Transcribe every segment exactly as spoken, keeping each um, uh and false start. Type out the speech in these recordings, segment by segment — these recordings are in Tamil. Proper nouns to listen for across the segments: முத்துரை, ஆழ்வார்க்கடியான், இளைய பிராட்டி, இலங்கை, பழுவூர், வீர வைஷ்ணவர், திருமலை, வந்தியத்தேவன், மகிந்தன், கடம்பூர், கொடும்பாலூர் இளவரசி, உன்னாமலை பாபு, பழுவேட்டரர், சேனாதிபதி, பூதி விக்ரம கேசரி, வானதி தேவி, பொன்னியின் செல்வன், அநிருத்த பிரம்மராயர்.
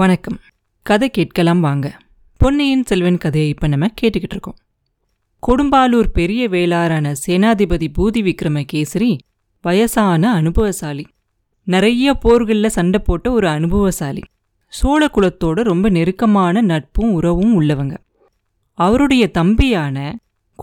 வணக்கம். கதை கேட்கலாம் வாங்க. பொன்னியின் செல்வன் கதையை இப்போ நம்ம கேட்டுக்கிட்டு இருக்கோம். கொடும்பாலூர் பெரிய வேளாரான சேனாதிபதி பூதி விக்ரம கேசரி வயசான அனுபவசாலி, நிறைய போர்களில் சண்டை போட்ட ஒரு அனுபவசாலி, சோழ குலத்தோட ரொம்ப நெருக்கமான நட்பும் உறவும் உள்ளவங்க. அவருடைய தம்பியான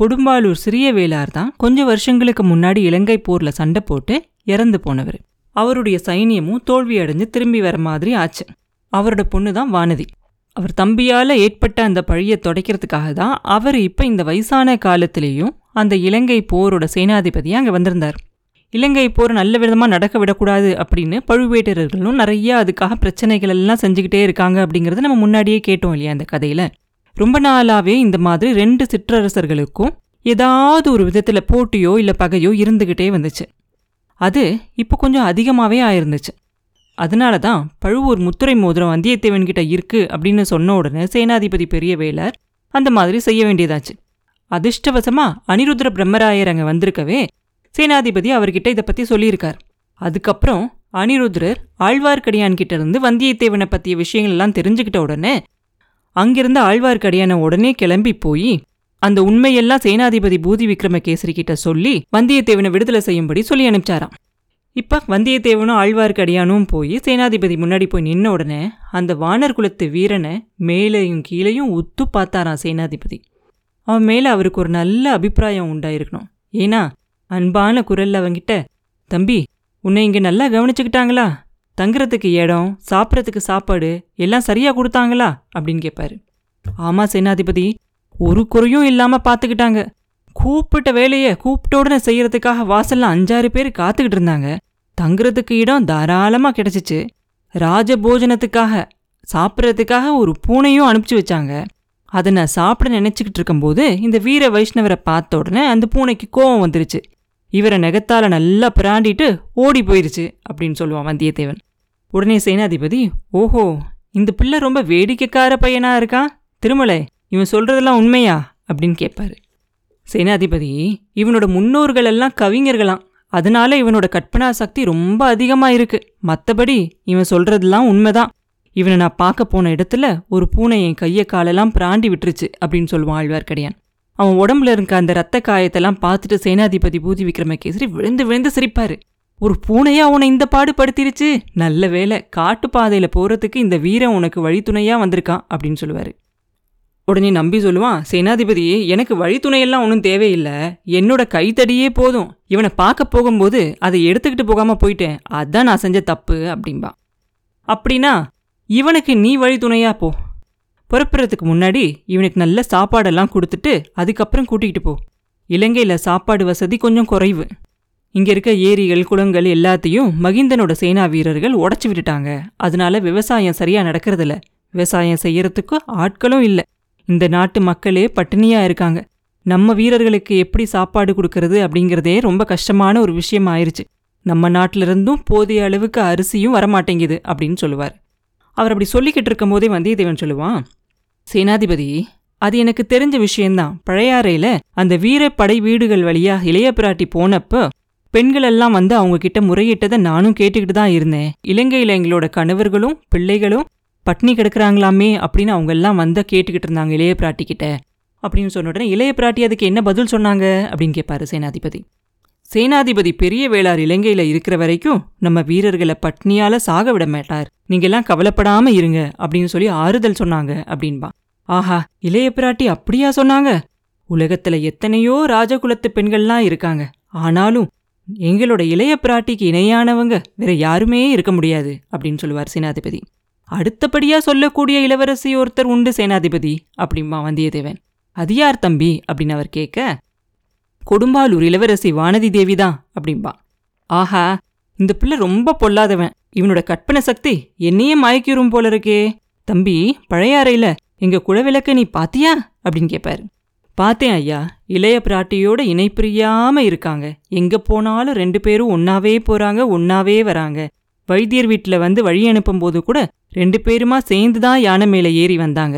கொடும்பாலூர் சிறிய வேளார் தான் கொஞ்சம் வருஷங்களுக்கு முன்னாடி இலங்கை போரில் சண்டை போட்டு இறந்து போனவர். அவருடைய சைனியமும் தோல்வி அடைஞ்சு திரும்பி வர மாதிரி ஆச்சு. அவரோட பொண்ணு தான் வானதி. அவர் தம்பியால் ஏற்பட்ட அந்த பழியை துடைக்கிறதுக்காக தான் அவர் இப்போ இந்த வயசான காலத்திலேயும் அந்த இலங்கை போரோட சேனாதிபதியாக அங்கே வந்திருந்தார். இலங்கை போர் நல்ல விதமாக நடக்க விடக்கூடாது அப்படின்னு பழுவேட்டரர்களும் நிறையா அதுக்காக பிரச்சனைகள் எல்லாம் செஞ்சுக்கிட்டே இருக்காங்க அப்படிங்கிறத நம்ம முன்னாடியே கேட்டோம் இல்லையா அந்த கதையில். ரொம்ப நாளாகவே இந்த மாதிரி ரெண்டு சிற்றரசர்களுக்கும் ஏதாவது ஒரு விதத்தில் போட்டியோ இல்லை பகையோ இருந்துக்கிட்டே வந்துச்சு. அது இப்போ கொஞ்சம் அதிகமாகவே ஆயிருந்துச்சு. அதனால தான் பழுவூர் முத்துரை மோதிரம் வந்தியத்தேவன்கிட்ட இருக்குது அப்படின்னு சொன்ன உடனே சேனாதிபதி பெரிய வேளார் அந்த மாதிரி செய்ய வேண்டியதாச்சு. அதிர்ஷ்டவசமாக அநிருத்த பிரம்மராயர் அங்கே வந்திருக்கவே சேனாதிபதி அவர்கிட்ட இதை பற்றி சொல்லியிருக்கார். அதுக்கப்புறம் அனிருத்ரர் ஆழ்வார்க்கடியான் கிட்டேருந்து வந்தியத்தேவனை பற்றிய விஷயங்கள்லாம் தெரிஞ்சுக்கிட்ட உடனே அங்கிருந்து ஆழ்வார்க்கடியானை உடனே கிளம்பி போய் அந்த உண்மையெல்லாம் சேனாதிபதி பூதி விக்ரம கேசரி கிட்ட சொல்லி வந்தியத்தேவனை விடுதலை செய்யும்படி சொல்லி அனுப்பிச்சாராம். இப்போ வந்தியத்தேவனும் ஆழ்வார்க்கடியானும் போய் சேனாதிபதி முன்னாடி போய் நின்ன உடனே அந்த வானர் குலத்து வீரனை மேலேயும் கீழேயும் உத்து பார்த்தாரான் சேனாதிபதி. அவன் மேலே அவருக்கு ஒரு நல்ல அபிப்பிராயம் உண்டாயிருக்கணும். ஏன்னா அன்பான குரலில் அவங்கிட்ட, தம்பி உன்னை இங்கே நல்லா கவனிச்சுக்கிட்டாங்களா, தங்குறதுக்கு இடம், சாப்பிட்றதுக்கு சாப்பாடு எல்லாம் சரியாக கொடுத்தாங்களா அப்படின்னு கேட்பாரு. ஆமாம் சேனாதிபதி, ஒரு குறையும் இல்லாமல் பார்த்துக்கிட்டாங்க. கூப்பிட்ட வேலையை கூப்பிட்டோடனே செய்கிறதுக்காக வாசலில் அஞ்சாறு பேர் காத்துக்கிட்டு இருந்தாங்க. தங்குறதுக்கு இடம் தாராளமாக கிடச்சிச்சு. ராஜபோஜனத்துக்காக சாப்பிட்றதுக்காக ஒரு பூனையும் அனுப்பிச்சி வச்சாங்க. அதை நான் சாப்பிட நினச்சிக்கிட்டு இருக்கும்போது இந்த வீர வைஷ்ணவரை பார்த்த உடனே அந்த பூனைக்கு கோபம் வந்துருச்சு. இவரை நகத்தால் நல்லா பிராண்டிட்டு ஓடி போயிடுச்சு அப்படின்னு சொல்லுவான் வந்தியத்தேவன். உடனே சேனாதிபதி, ஓஹோ இந்த பிள்ளை ரொம்ப வேடிக்கைக்கார பையனாக இருக்கான், திருமலை இவன் சொல்கிறதெல்லாம் உண்மையா அப்படின்னு கேட்பாரு. சேனாதிபதி, இவனோட முன்னோர்கள் எல்லாம் கவிஞர்களாம், அதனால இவனோட கற்பனா சக்தி ரொம்ப அதிகமாக இருக்குது. மற்றபடி இவன் சொல்கிறதுலாம் உண்மைதான். இவனை நான் பார்க்க போன இடத்துல ஒரு பூனை என் கையை காலெல்லாம் பிராண்டி விட்டுருச்சு அப்படின்னு சொல்லுவான் ஆழ்வார்க்கடியான். அவன் உடம்புல இருக்க அந்த ரத்த காயத்தெல்லாம் பார்த்துட்டு சேனாதிபதி பூதி விக்ரம கேசரி விழுந்து விழுந்து சிரிப்பார். ஒரு பூனையாக உன்னை இந்த பாடு படுத்திருச்சு, நல்ல வேலை காட்டுப்பாதையில் போகிறதுக்கு இந்த வீரன் உனக்கு வழித்துணையாக வந்திருக்கான் அப்படின்னு சொல்லுவார். உடனே நம்பி சொல்லுவான், சேனாதிபதி எனக்கு வழித்துணையெல்லாம் ஒன்றும் தேவையில்லை, என்னோட கைத்தடியே போதும், இவனை பார்க்க போகும்போது அதை எடுத்துக்கிட்டு போகாமல் போயிட்டேன், அதுதான் நான் செஞ்ச தப்பு அப்படின்பா. அப்படின்னா இவனுக்கு நீ வழித்துணையா போ, புறப்புறதுக்கு முன்னாடி இவனுக்கு நல்ல சாப்பாடெல்லாம் கொடுத்துட்டு அதுக்கப்புறம் கூட்டிகிட்டு போ. இலங்கையில் சாப்பாடு வசதி கொஞ்சம் குறைவு, இங்கே இருக்க ஏரிகள் குளங்கள் எல்லாத்தையும் மகிந்தனோட சேனா வீரர்கள் உடச்சி விட்டுட்டாங்க, அதனால விவசாயம் சரியாக நடக்கிறதில்ல, விவசாயம் செய்யறதுக்கு ஆட்களும் இல்லை, இந்த நாட்டு மக்களே பட்டினியாக இருக்காங்க, நம்ம வீரர்களுக்கு எப்படி சாப்பாடு கொடுக்கறது அப்படிங்கிறதே ரொம்ப கஷ்டமான ஒரு விஷயம் ஆயிடுச்சு, நம்ம நாட்டிலிருந்தும் போதிய அளவுக்கு அரிசியும் வரமாட்டேங்குது அப்படின்னு சொல்லுவார். அவர் அப்படி சொல்லிக்கிட்டு இருக்கும் போதே வந்தியத்தேவன் சொல்லுவான், சேனாதிபதி அது எனக்கு தெரிஞ்ச விஷயந்தான், பழையாறையில் அந்த வீரப்படை வீடுகள் வழியாக இளைய பிராட்டி போனப்போ பெண்களெல்லாம் வந்து அவங்கக்கிட்ட முறையிட்டதை நானும் கேட்டுக்கிட்டு தான் இருந்தேன். இலங்கையில் எங்களோட கணவர்களும் பிள்ளைகளும் பட்னி கிடக்கிறாங்களாமே அப்படின்னு அவங்க எல்லாம் வந்து கேட்டுக்கிட்டு இருந்தாங்க இளைய பிராட்டிக்கிட்ட அப்படின்னு சொன்ன உடனே இளைய பிராட்டி அதுக்கு என்ன பதில் சொன்னாங்க அப்படின்னு கேட்பாரு சேனாதிபதி. சேனாதிபதி பெரிய வேளார் இலங்கையில் இருக்கிற வரைக்கும் நம்ம வீரர்களை பட்னியால் சாக விட மாட்டார், நீங்கள்லாம் கவலைப்படாமல் இருங்க அப்படின்னு சொல்லி ஆறுதல் சொன்னாங்க அப்படின்பா. ஆஹா, இளைய பிராட்டி அப்படியா சொன்னாங்க? உலகத்தில் எத்தனையோ ராஜகுலத்து பெண்கள்லாம் இருக்காங்க, ஆனாலும் எங்களோட இளைய பிராட்டிக்கு இணையானவங்க வேற யாருமே இருக்க முடியாது அப்படின்னு சொல்லுவார் சேனாதிபதி. அடுத்தபடியா சொல்லக்கூடிய இளவரசி ஒருத்தர் உண்டு சேனாதிபதி அப்படின்பா வந்தியத்தேவன். அது யார் தம்பி அப்படின்னு அவர் கேட்க, கொடும்பாலூர் இளவரசி வானதி தேவி தான் அப்படின்பா. ஆஹா, இந்த பிள்ளை ரொம்ப பொல்லாதவன், இவனோட கற்பனை சக்தி என்னையே மயக்கிரும் போல இருக்கே. தம்பி பழையாறையில் எங்க குலவிளக்க நீ பாத்தியா அப்படின்னு கேட்பாரு. பார்த்தேன் ஐயா, இளைய பிராட்டியோட இணைப்பிரியாம இருக்காங்க, எங்க போனாலும் ரெண்டு பேரும் ஒன்னாவே போறாங்க ஒன்னாவே வராங்க, வைத்தியர் வீட்டில் வந்து வழி அனுப்பும் போது கூட ரெண்டு பேருமா சேர்ந்து தான் யானை மேலே ஏறி வந்தாங்க.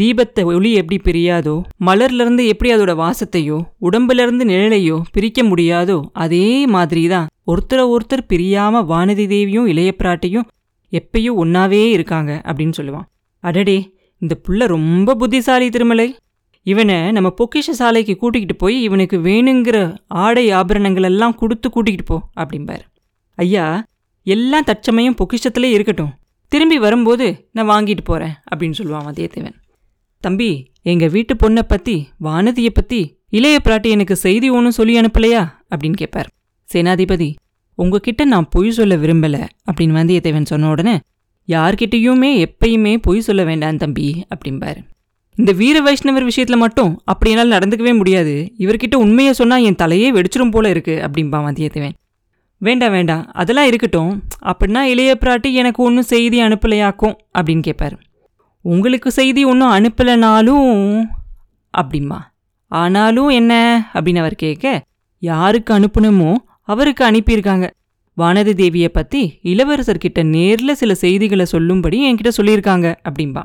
தீபத்தை ஒளி எப்படி பிரியாதோ, மலர்லேருந்து எப்படி அதோட வாசத்தையோ உடம்புலேருந்து நிழலையோ பிரிக்க முடியாதோ அதே மாதிரி தான் ஒருத்தரை ஒருத்தர் பிரியாமல் வானதி தேவியும் இளைய பிராட்டியும் எப்பயும் ஒன்றாவே இருக்காங்க அப்படின்னு சொல்லுவான். அடடே, இந்த புள்ள ரொம்ப புத்திசாலி திருமலை. இவனை நம்ம பொக்கிஷ சாலைக்கு கூட்டிக்கிட்டு போய் இவனுக்கு வேணுங்கிற ஆடை ஆபரணங்கள் எல்லாம் கொடுத்து கூட்டிக்கிட்டு போ அப்படிம்பார். ஐயா, எல்லாம் தற்சமயம் பொக்கிஷத்திலே இருக்கட்டும், திரும்பி வரும்போது நான் வாங்கிட்டு போகிறேன் அப்படின்னு சொல்லுவான் வந்தியத்தேவன். தம்பி, எங்கள் வீட்டு பொண்ணை பற்றி, வானதியை பற்றி இளைய பிராட்டி எனக்கு செய்தி ஒன்றும் சொல்லி அனுப்பலையா அப்படின்னு கேட்பார். சேனாதிபதி, உங்ககிட்ட நான் பொய் சொல்ல விரும்பலை அப்படின்னு வந்தியத்தேவன் சொன்ன உடனே, யார்கிட்டையுமே எப்பயுமே பொய் சொல்ல வேண்டாம் தம்பி அப்படிம்பார். இந்த வீர வைஷ்ணவர் விஷயத்தில் மட்டும் அப்படி என்னால் நடந்துக்கவே முடியாது, இவர்கிட்ட உண்மையை சொன்னால் என் தலையே வெடிச்சிடும் போல இருக்குது அப்படின்பா வந்தியத்தேவன். வேண்டாம் வேண்டாம், அதெல்லாம் இருக்கட்டும், அப்படின்னா இளைய பிராட்டி எனக்கு ஒன்றும் செய்தி அனுப்பலையாக்கும் அப்படின்னு கேட்பார். உங்களுக்கு செய்தி ஒன்றும் அனுப்பலைனாலும் அப்படிம்பா. ஆனாலும் என்ன அப்படின்னு அவர் கேட்க, யாருக்கு அனுப்பணுமோ அவருக்கு அனுப்பியிருக்காங்க. வானதி தேவியை பற்றி இளவரசர்கிட்ட நேரில் சில செய்திகளை சொல்லும்படி என்கிட்ட சொல்லியிருக்காங்க அப்படின்பா.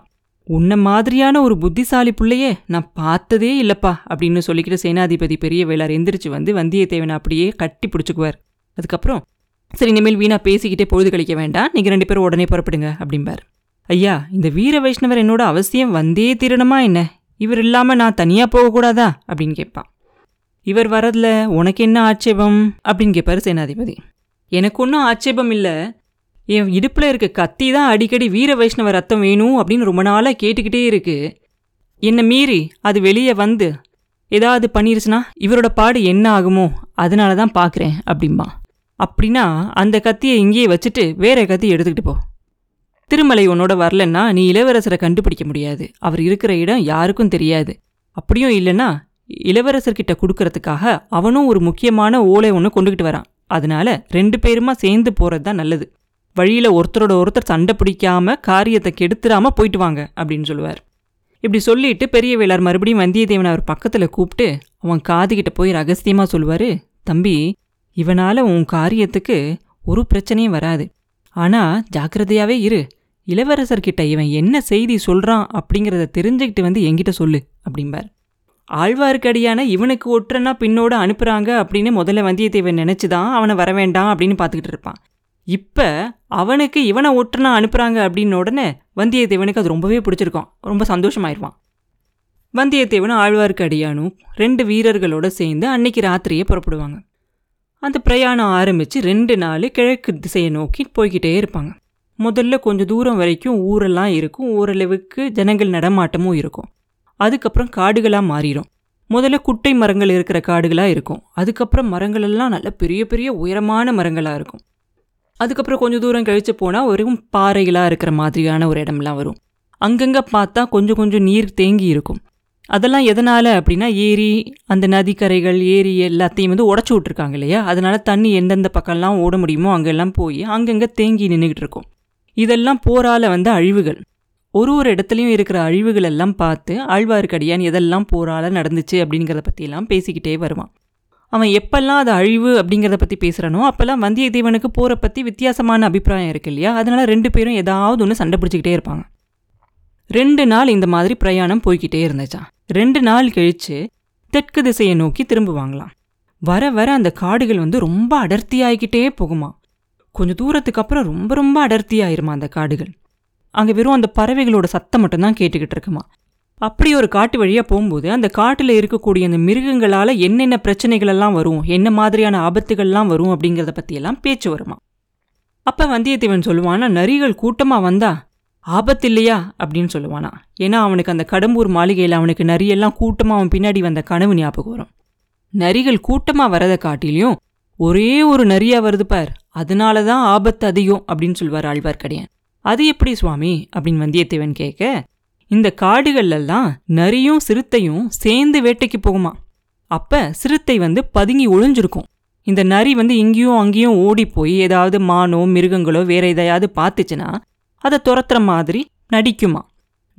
உன்னை மாதிரியான ஒரு புத்திசாலி பிள்ளையே நான் பார்த்ததே இல்லைப்பா அப்படின்னு சொல்லிக்கிட்டு சேனாதிபதி பெரிய வேளார் எந்திரிச்சு வந்து வந்தியத்தேவனை அப்படியே கட்டி பிடிச்சிக்குவார். அதுக்கப்புறம், சரி, இனிமேல் வீணாக பேசிக்கிட்டே பொழுது கழிக்க வேண்டாம், நீங்கள் ரெண்டு பேரும் உடனே புறப்படுங்க அப்படிம்பார். ஐயா, இந்த வீர வைஷ்ணவர் என்னோட அவசியம் வந்தே தீரணுமா என்ன? இவர் இல்லாமல் நான் தனியாக போகக்கூடாதா அப்படின்னு கேட்பான். இவர் வரதில் உனக்கு என்ன ஆட்சேபம் அப்படின்னு கேட்பார் சேனாதிபதி. எனக்கு ஒன்றும் ஆட்சேபம் இல்லை, என் இடுப்பில் இருக்க கத்தி தான் அடிக்கடி வீர வைஷ்ணவ ரத்தம் வேணும் அப்படின்னு ரொம்ப நாளாக கேட்டுக்கிட்டே இருக்குது. என்னை மீறி அது வெளியே வந்து ஏதாவது பண்ணிருச்சுன்னா இவரோட பாடு என்ன ஆகுமோ, அதனால தான் பார்க்குறேன் அப்படிம்பா. அப்படின்னா அந்த கத்தியை இங்கேயே வச்சுட்டு வேற கத்தி எடுத்துக்கிட்டு போ. திருமலை உன்னோட வரலன்னா நீ இளவரசரை கண்டுபிடிக்க முடியாது, அவர் இருக்கிற இடம் யாருக்கும் தெரியாது. அப்படியும் இல்லைன்னா இளவரசர்கிட்ட கொடுக்கறதுக்காக அவனும் ஒரு முக்கியமான ஓலை ஒன்று கொண்டுக்கிட்டு வரான். அதனால ரெண்டு பேருமா சேர்ந்து போகிறது தான் நல்லது. வழியில் ஒருத்தரோட ஒருத்தர் சண்டை பிடிக்காமல் காரியத்தை கெடுத்துடாமல் போயிட்டு வாங்க அப்படின்னு சொல்லுவார். இப்படி சொல்லிட்டு பெரிய வேளார் மறுபடியும் வந்தியத்தேவன் அவர் பக்கத்தில் கூப்பிட்டு அவன் காதுகிட்ட போய் ரகசியமாக சொல்லுவார். தம்பி, இவனால் உன் காரியத்துக்கு ஒரு பிரச்சனையும் வராது, ஆனால் ஜாக்கிரதையாகவே இரு. இளவரசர்கிட்ட இவன் என்ன செய்தி சொல்கிறான் அப்படிங்கிறத தெரிஞ்சுக்கிட்டு வந்து என்கிட்ட சொல்லு அப்படிம்பார். ஆழ்வார்க்கடியான இவனுக்கு ஒற்றனா பின்னோடு அனுப்புகிறாங்க அப்படின்னு முதல்ல வந்தியத்தேவன் நினச்சி தான் அவனை வர வேண்டாம் அப்படின்னு பார்த்துக்கிட்டு இருப்பான். இப்போ அவனுக்கு இவனை ஒற்றனா அனுப்புகிறாங்க அப்படின்னு உடனே வந்தியத்தேவனுக்கு அது ரொம்பவே பிடிச்சிருக்கான், ரொம்ப சந்தோஷமாயிருவான். வந்தியத்தேவனும் ஆழ்வார்க்கடியானும் ரெண்டு வீரர்களோடு சேர்ந்து அன்னைக்கு ராத்திரியே புறப்படுவாங்க. அந்த பிரயாணம் ஆரம்பித்து ரெண்டு நாள் கிழக்கு திசையை நோக்கி போய்கிட்டே இருப்பாங்க. முதல்ல கொஞ்சம் தூரம் வரைக்கும் ஊரெல்லாம் இருக்கும், ஓரளவுக்கு ஜனங்கள் நடமாட்டமும் இருக்கும். அதுக்கப்புறம் காடுகளாக மாறிடும். முதல்ல குட்டை மரங்கள் இருக்கிற காடுகளாக இருக்கும், அதுக்கப்புறம் மரங்களெல்லாம் நல்ல பெரிய பெரிய உயரமான மரங்களாக இருக்கும். அதுக்கப்புறம் கொஞ்சம் தூரம் கழித்து போனால் வரும் பாறைகளாக இருக்கிற மாதிரியான ஒரு இடம்லாம் வரும். அங்கங்கே பார்த்தா கொஞ்சம் கொஞ்சம் நீர் தேங்கி இருக்கும். அதெல்லாம் எதனால் அப்படின்னா, ஏரி, அந்த நதிக்கரைகள், ஏரி எல்லாத்தையும் வந்து உடச்சி விட்ருக்காங்க இல்லையா, அதனால் தண்ணி எந்தெந்த பக்கம்லாம் ஓட முடியுமோ அங்கெல்லாம் போய் அங்கங்கே தேங்கி நின்றுக்கிட்டு இருக்கும். இதெல்லாம் போரால் வந்த அழிவுகள். ஒரு ஒரு இடத்துலையும் இருக்கிற அழிவுகள் எல்லாம் பார்த்து ஆழ்வார்க்கடியான் எதெல்லாம் போரால் நடந்துச்சு அப்படிங்கிறத பற்றியெல்லாம் பேசிக்கிட்டே வருவான். அவன் எப்பெல்லாம் அது அழிவு அப்படிங்கிறத பற்றி பேசுகிறானோ அப்போல்லாம் வந்தியத்தேவனுக்கு போகிற பற்றி வித்தியாசமான அபிப்பிராயம் இருக்கு இல்லையா, அதனால் ரெண்டு பேரும் ஏதாவது ஒன்று சண்டை பிடிச்சிக்கிட்டே இருப்பாங்க. ரெண்டு நாள் இந்த மாதிரி பிரயாணம் போய்கிட்டே இருந்துச்சான். ரெண்டு நாள் கழித்து தெற்கு திசையை நோக்கி திரும்புவாங்களாம். வர வர அந்த காடுகள் வந்து ரொம்ப அடர்த்தியாகிக்கிட்டே போகுமா. கொஞ்சம் தூரத்துக்கு அப்புறம் ரொம்ப ரொம்ப அடர்த்தியாயிருமா அந்த காடுகள். அங்கே வெறும் அந்த பறவைகளோட சத்தம் மட்டும்தான் கேட்டுக்கிட்டு இருக்குமா. அப்படி ஒரு காட்டு வழியாக போகும்போது அந்த காட்டில் இருக்கக்கூடிய அந்த மிருகங்களால் என்னென்ன பிரச்சனைகளெல்லாம் வரும், என்ன மாதிரியான ஆபத்துகள்லாம் வரும் அப்படிங்கிறத பற்றியெல்லாம் பேச்சு வருமா. அப்போ வந்தியத்தேவன் சொல்லுவானா, நரிகள் கூட்டமாக வந்தால் ஆபத்து இல்லையா அப்படின்னு சொல்லுவானா. ஏன்னா அவனுக்கு அந்த கடம்பூர் மாளிகையில் அவனுக்கு நரியெல்லாம் கூட்டமாக அவன் பின்னாடி வந்த கனவு ஞாபகம் வரும். நரிகள் கூட்டமாக வரதை காட்டிலையும் ஒரே ஒரு நரியாக வருது பார், அதனால தான் ஆபத்து அதிகம் அப்படின்னு சொல்வார் ஆழ்வார்க்கடியான். அது எப்படி சுவாமி அப்படின்னு வந்தியத்தேவன் கேட்க, இந்த காடுகள்லாம் நரியும் சிறுத்தையும் சேர்ந்து வேட்டைக்கு போகுமா. அப்போ சிறுத்தை வந்து பதுங்கி ஒழிஞ்சிருக்கும். இந்த நரி வந்து இங்கேயும் அங்கேயும் ஓடி போய் ஏதாவது மானோ மிருகங்களோ வேற எதையாவது பார்த்துச்சுன்னா அதை துரத்துற மாதிரி நடிக்குமா.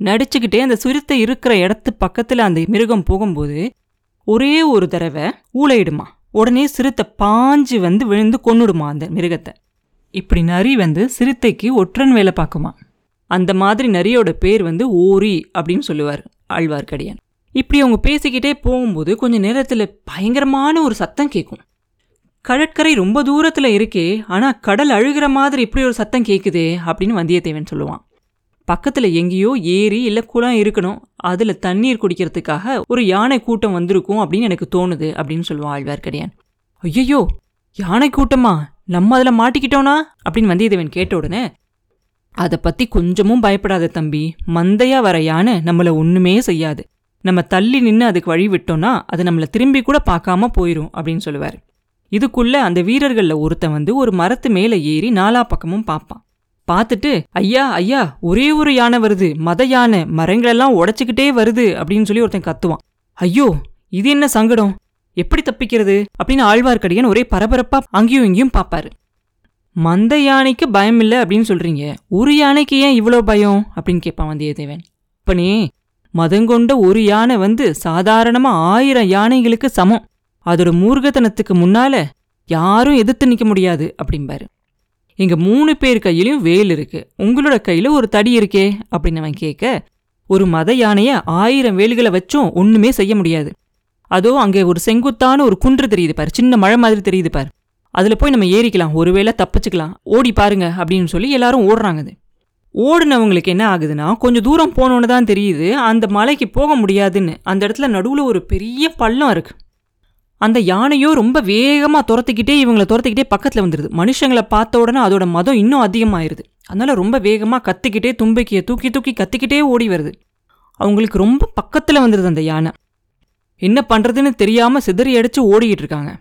நடிச்சுக்கிட்டே அந்த சிறுத்தை இருக்கிற இடத்து பக்கத்தில் அந்த மிருகம் போகும்போது ஒரே ஒரு தடவை ஊளையிடுமா. உடனே சிறுத்தை பாஞ்சு வந்து விழுந்து கொன்னுடுமா அந்த மிருகத்தை. இப்படி நரி வந்து சிறுத்தைக்கு ஒற்றன் வேலை பார்க்குமா. அந்த மாதிரி நரியோட பேர் வந்து ஓரி அப்படின்னு சொல்லுவார் ஆழ்வார்க்கடியான். இப்படி அவங்க பேசிக்கிட்டே போகும்போது கொஞ்சம் நேரத்தில் பயங்கரமான ஒரு சத்தம் கேட்கும். கடற்கரை ரொம்ப தூரத்தில் இருக்கே, ஆனால் கடல் அழுகிற மாதிரி இப்படி ஒரு சத்தம் கேட்குதே அப்படின்னு வந்தியத்தேவன் சொல்லுவான். பக்கத்தில் எங்கேயோ ஏரி இல்லை குளம் இருக்கணும், அதில் தண்ணீர் குடிக்கிறதுக்காக ஒரு யானை கூட்டம் வந்திருக்கும் அப்படின்னு எனக்கு தோணுது அப்படின்னு சொல்லுவான் ஆழ்வார்க்கடியான். ஐயோ, யானை கூட்டமா? நம்ம அதில் மாட்டிக்கிட்டோனா அப்படின்னு வந்தியத்தேவன் கேட்ட உடனே, அதை பற்றி கொஞ்சமும் பயப்படாத தம்பி, மந்தையாக வர யானை நம்மளை ஒன்றுமே செய்யாது. நம்ம தள்ளி நின்று அதுக்கு வழி விட்டோன்னா அது நம்மளை திரும்பி கூட பார்க்காம போயிடும் அப்படின்னு சொல்லுவார். இதுக்குள்ளே அந்த வீரர்களில் ஒருத்தன் வந்து ஒரு மரத்து மேலே ஏறி நாலா பக்கமும் பார்ப்பான். பார்த்துட்டு, ஐயா ஐயா ஒரே ஒரு யானை வருது, மத யானை, மரங்களெல்லாம் உடச்சிக்கிட்டே வருது அப்படின்னு சொல்லி ஒருத்தன் கத்துவான். ஐயோ, இது என்ன சங்கடம், எப்படி தப்பிக்கிறது அப்படின்னு ஆழ்வார்க்கடியான் ஒரே பரபரப்பாக அங்கேயும் இங்கேயும் பார்ப்பாரு. மந்த யானைக்கு பயம் இல்லை அப்படின்னு சொல்கிறீங்க, ஒரு யானைக்கு ஏன் இவ்வளோ பயம் அப்படின்னு கேட்பான் வந்தியத்தேவன். அப்பனே, மதங்கொண்ட ஒரு யானை வந்து சாதாரணமாக ஆயிரம் யானைகளுக்கு சமம். அதோட மூர்கத்தனத்துக்கு முன்னால் யாரும் எதிர்த்து நிற்க முடியாது அப்படிம்பாரு. எங்கள் மூணு பேர் கையிலையும் வேல் இருக்குது, உங்களோட கையில் ஒரு தடி இருக்கே அப்படின்னு அவன் கேட்க, ஒரு மத யானையை ஆயிரம் வேல்களை வச்சும் ஒன்றுமே செய்ய முடியாது. அதோ அங்கே ஒரு செங்குத்தான ஒரு குன்று தெரியுது பார், சின்ன மழை மாதிரி தெரியுது பார், அதில் போய் நம்ம ஏறிக்கலாம், ஒருவேளை தப்பிச்சுக்கலாம், ஓடி பாருங்க அப்படின்னு சொல்லி எல்லாரும் ஓடுறாங்க. அது ஓடுனவங்களுக்கு என்ன ஆகுதுன்னா, கொஞ்சம் தூரம் போனோன்னு தான் தெரியுது அந்த மலைக்கு போக முடியாதுன்னு. அந்த இடத்துல நடுவில் ஒரு பெரிய பள்ளம் இருக்குது. அந்த யானையோ ரொம்ப வேகமாக துரத்திக்கிட்டே இவங்களை துரத்திக்கிட்டே பக்கத்தில் வந்துடுது. மனுஷங்களை பார்த்த உடனே அதோட மதம் இன்னும் அதிகமாகிடுது. அதனால் ரொம்ப வேகமாக கத்திக்கிட்டே தும்பிக்கையை தூக்கி தூக்கி கத்திக்கிட்டே ஓடி வருது. அவங்களுக்கு ரொம்ப பக்கத்தில் வந்துடுது அந்த யானை. என்ன பண்ணுறதுன்னு தெரியாமல் சிதறி அடித்து ஓடிக்கிட்டு இருக்காங்க.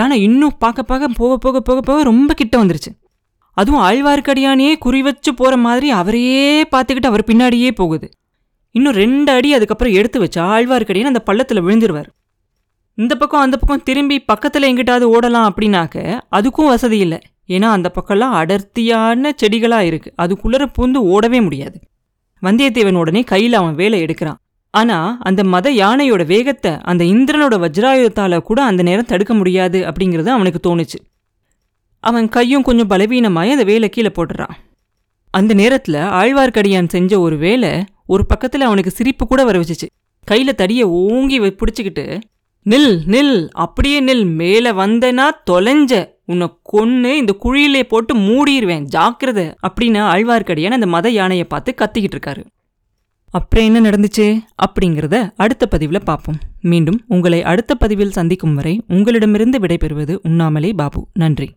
யானை இன்னும் பார்க்க பார்க்க போக போக போக போக ரொம்ப கிட்ட வந்துருச்சு. அதுவும் ஆழ்வார்க்கடியானே குறி வச்சு போகிற மாதிரி அவரையே பார்த்துக்கிட்டு அவர் பின்னாடியே போகுது. இன்னும் ரெண்டு அடி அதுக்கப்புறம் எடுத்து வச்சு ஆழ்வார்க்கடியான் அந்த பள்ளத்தில் விழுந்துருவார். இந்த பக்கம் அந்த பக்கம் திரும்பி பக்கத்தில் எங்கிட்டாவது ஓடலாம் அப்படின்னாக்க அதுக்கும் வசதி இல்லை. ஏன்னா அந்த பக்கம்லாம் அடர்த்தியான செடிகளாக இருக்குது, அதுக்குள்ளே பூந்து ஓடவே முடியாது. வந்தியத்தேவன் உடனே கையில் அவன் வேலை எடுக்கிறான். ஆனால் அந்த மத யானையோட வேகத்தை அந்த இந்திரனோட வஜ்ராயுதத்தால் கூட அந்த நேரம் தடுக்க முடியாது அப்படிங்கிறது அவனுக்கு தோணுச்சு. அவன் கையும் கொஞ்சம் பலவீனமாய் அந்த வேலை கீழே போட்டுறான். அந்த நேரத்தில் ஆழ்வார்க்கடியான் செஞ்ச ஒரு வேலை ஒரு பக்கத்தில் அவனுக்கு சிரிப்பு கூட வர வச்சுச்சு. கையில் தடியை ஓங்கி பிடிச்சிக்கிட்டு, நில் நில், அப்படியே நில், மேலே வந்தேன்னா தொலைஞ்ச, உன்னை கொன்று இந்த குழியிலே போட்டு மூடிடுவேன், ஜாக்கிரதை அப்படின்னு ஆழ்வார்க்கடியான் அந்த மத யானையை பார்த்து கத்திக்கிட்டு இருக்காரு. அப்புறம் என்ன நடந்துச்சு அப்படிங்கிறத அடுத்த பதிவில் பார்ப்போம். மீண்டும் உங்களை அடுத்த பதிவில் சந்திக்கும் வரை உங்களிடமிருந்து விடைபெறுவது உன்னாமலை பாபு. நன்றி.